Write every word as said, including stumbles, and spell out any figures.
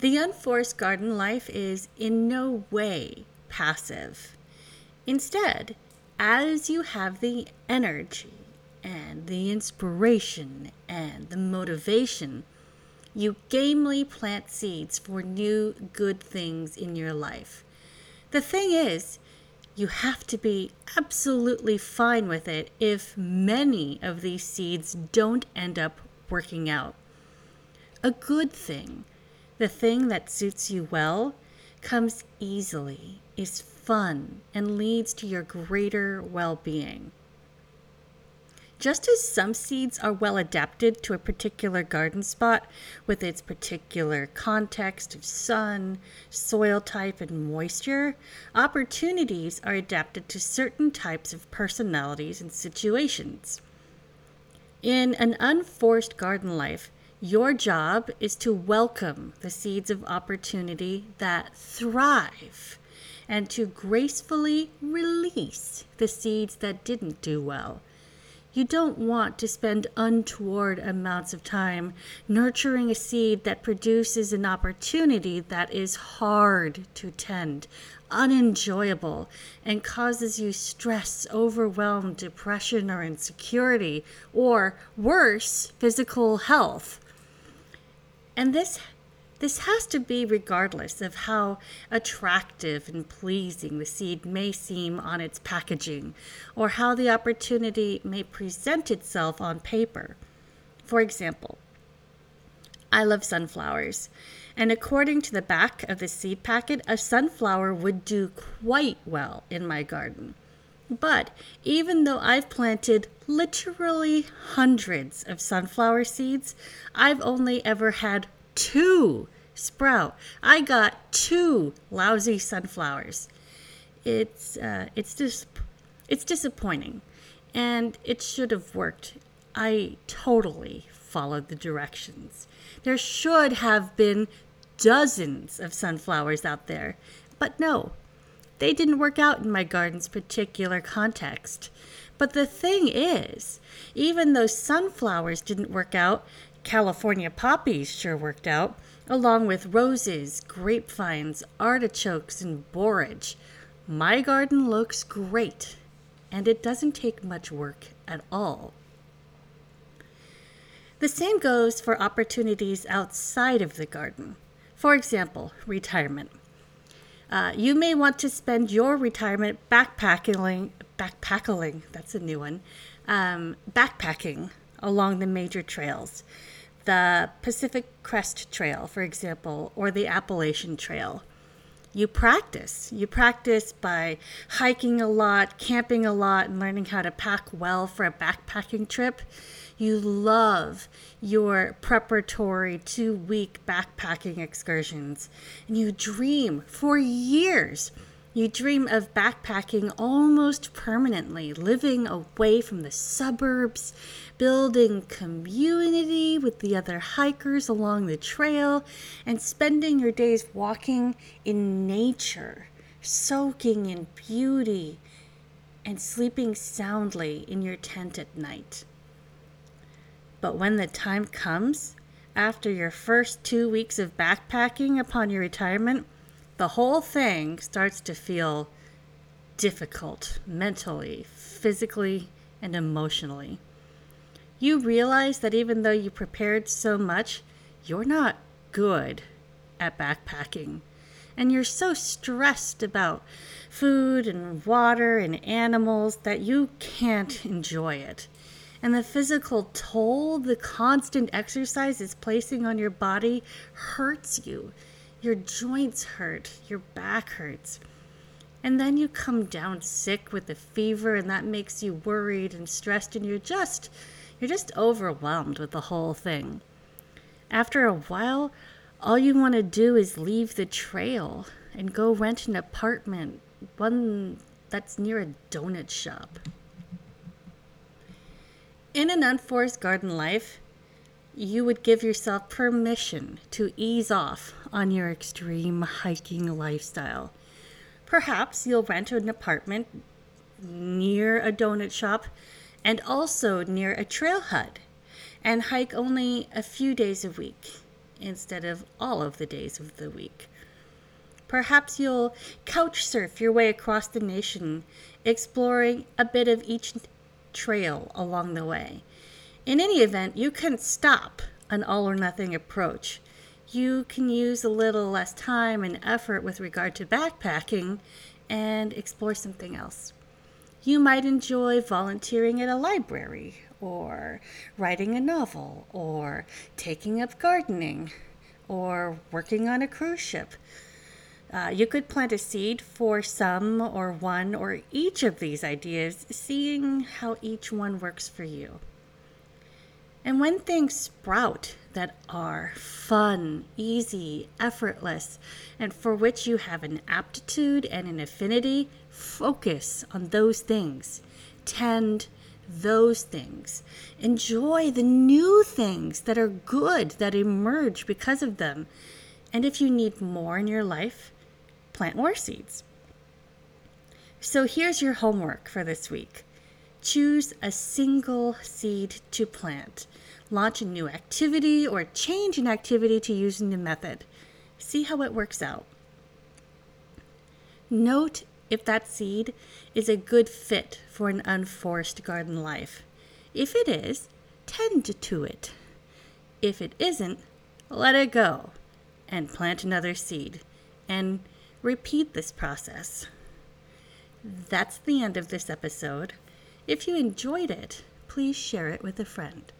The unforced garden life is in no way passive. Instead, as you have the energy and the inspiration and the motivation, you gamely plant seeds for new good things in your life. The thing is, you have to be absolutely fine with it if many of these seeds don't end up working out. A good thing, the thing that suits you well, comes easily, is fun, and leads to your greater well-being. Just as some seeds are well adapted to a particular garden spot with its particular context of sun, soil type, and moisture, opportunities are adapted to certain types of personalities and situations. In an unforced garden life, your job is to welcome the seeds of opportunity that thrive and to gracefully release the seeds that didn't do well. You don't want to spend untoward amounts of time nurturing a seed that produces an opportunity that is hard to tend, unenjoyable, and causes you stress, overwhelm, depression, or insecurity, or worse, physical health. And this This has to be regardless of how attractive and pleasing the seed may seem on its packaging, or how the opportunity may present itself on paper. For example, I love sunflowers, and according to the back of the seed packet, a sunflower would do quite well in my garden. But even though I've planted literally hundreds of sunflower seeds, I've only ever had two sprout. I got two lousy sunflowers. It's uh, it's dis- it's disappointing, and it should have worked. I totally followed the directions. There should have been dozens of sunflowers out there, but no, they didn't work out in my garden's particular context. But the thing is, even though sunflowers didn't work out, California poppies sure worked out, along with roses, grapevines, artichokes, and borage. My garden looks great, and it doesn't take much work at all. The same goes for opportunities outside of the garden. For example, retirement. Uh, you may want to spend your retirement backpacking, backpacking, that's a new one, um, backpacking along the major trails, the Pacific Crest Trail, for example, or the Appalachian Trail. You practice. You practice by hiking a lot, camping a lot, and learning how to pack well for a backpacking trip. You love your preparatory two-week backpacking excursions, and you dream for years. You dream of backpacking almost permanently, living away from the suburbs, building community with the other hikers along the trail, and spending your days walking in nature, soaking in beauty, and sleeping soundly in your tent at night. But when the time comes, after your first two weeks of backpacking upon your retirement, the whole thing starts to feel difficult mentally, physically, and emotionally. You realize that even though you prepared so much, you're not good at backpacking. And you're so stressed about food and water and animals that you can't enjoy it. And the physical toll the constant exercise is placing on your body hurts you. Your joints hurt, your back hurts. And then you come down sick with a fever, and that makes you worried and stressed, and you're just you're just overwhelmed with the whole thing. After a while, all you want to do is leave the trail and go rent an apartment, one that's near a donut shop. In an unforced garden life, you would give yourself permission to ease off on your extreme hiking lifestyle. Perhaps you'll rent an apartment near a donut shop and also near a trail hut and hike only a few days a week. instead of all of the days of the week. Perhaps you'll couch surf your way across the nation, exploring a bit of each trail along the way. In any event, you can stop an all-or-nothing approach. You can use a little less time and effort with regard to backpacking and explore something else. You might enjoy volunteering at a library, or writing a novel, or taking up gardening, or working on a cruise ship. Uh, you could plant a seed for some or one or each of these ideas, seeing how each one works for you. And when things sprout that are fun, easy, effortless, and for which you have an aptitude and an affinity, focus on those things. Tend those things. Enjoy the new things that are good, that emerge because of them. And if you need more in your life, plant more seeds. So here's your homework for this week. Choose a single seed to plant. Launch a new activity or change an activity to use a new method. See how it works out. Note if that seed is a good fit for an unforced garden life. If it is, tend to it. If it isn't, let it go and plant another seed, and repeat this process. That's the end of this episode. If you enjoyed it, please share it with a friend.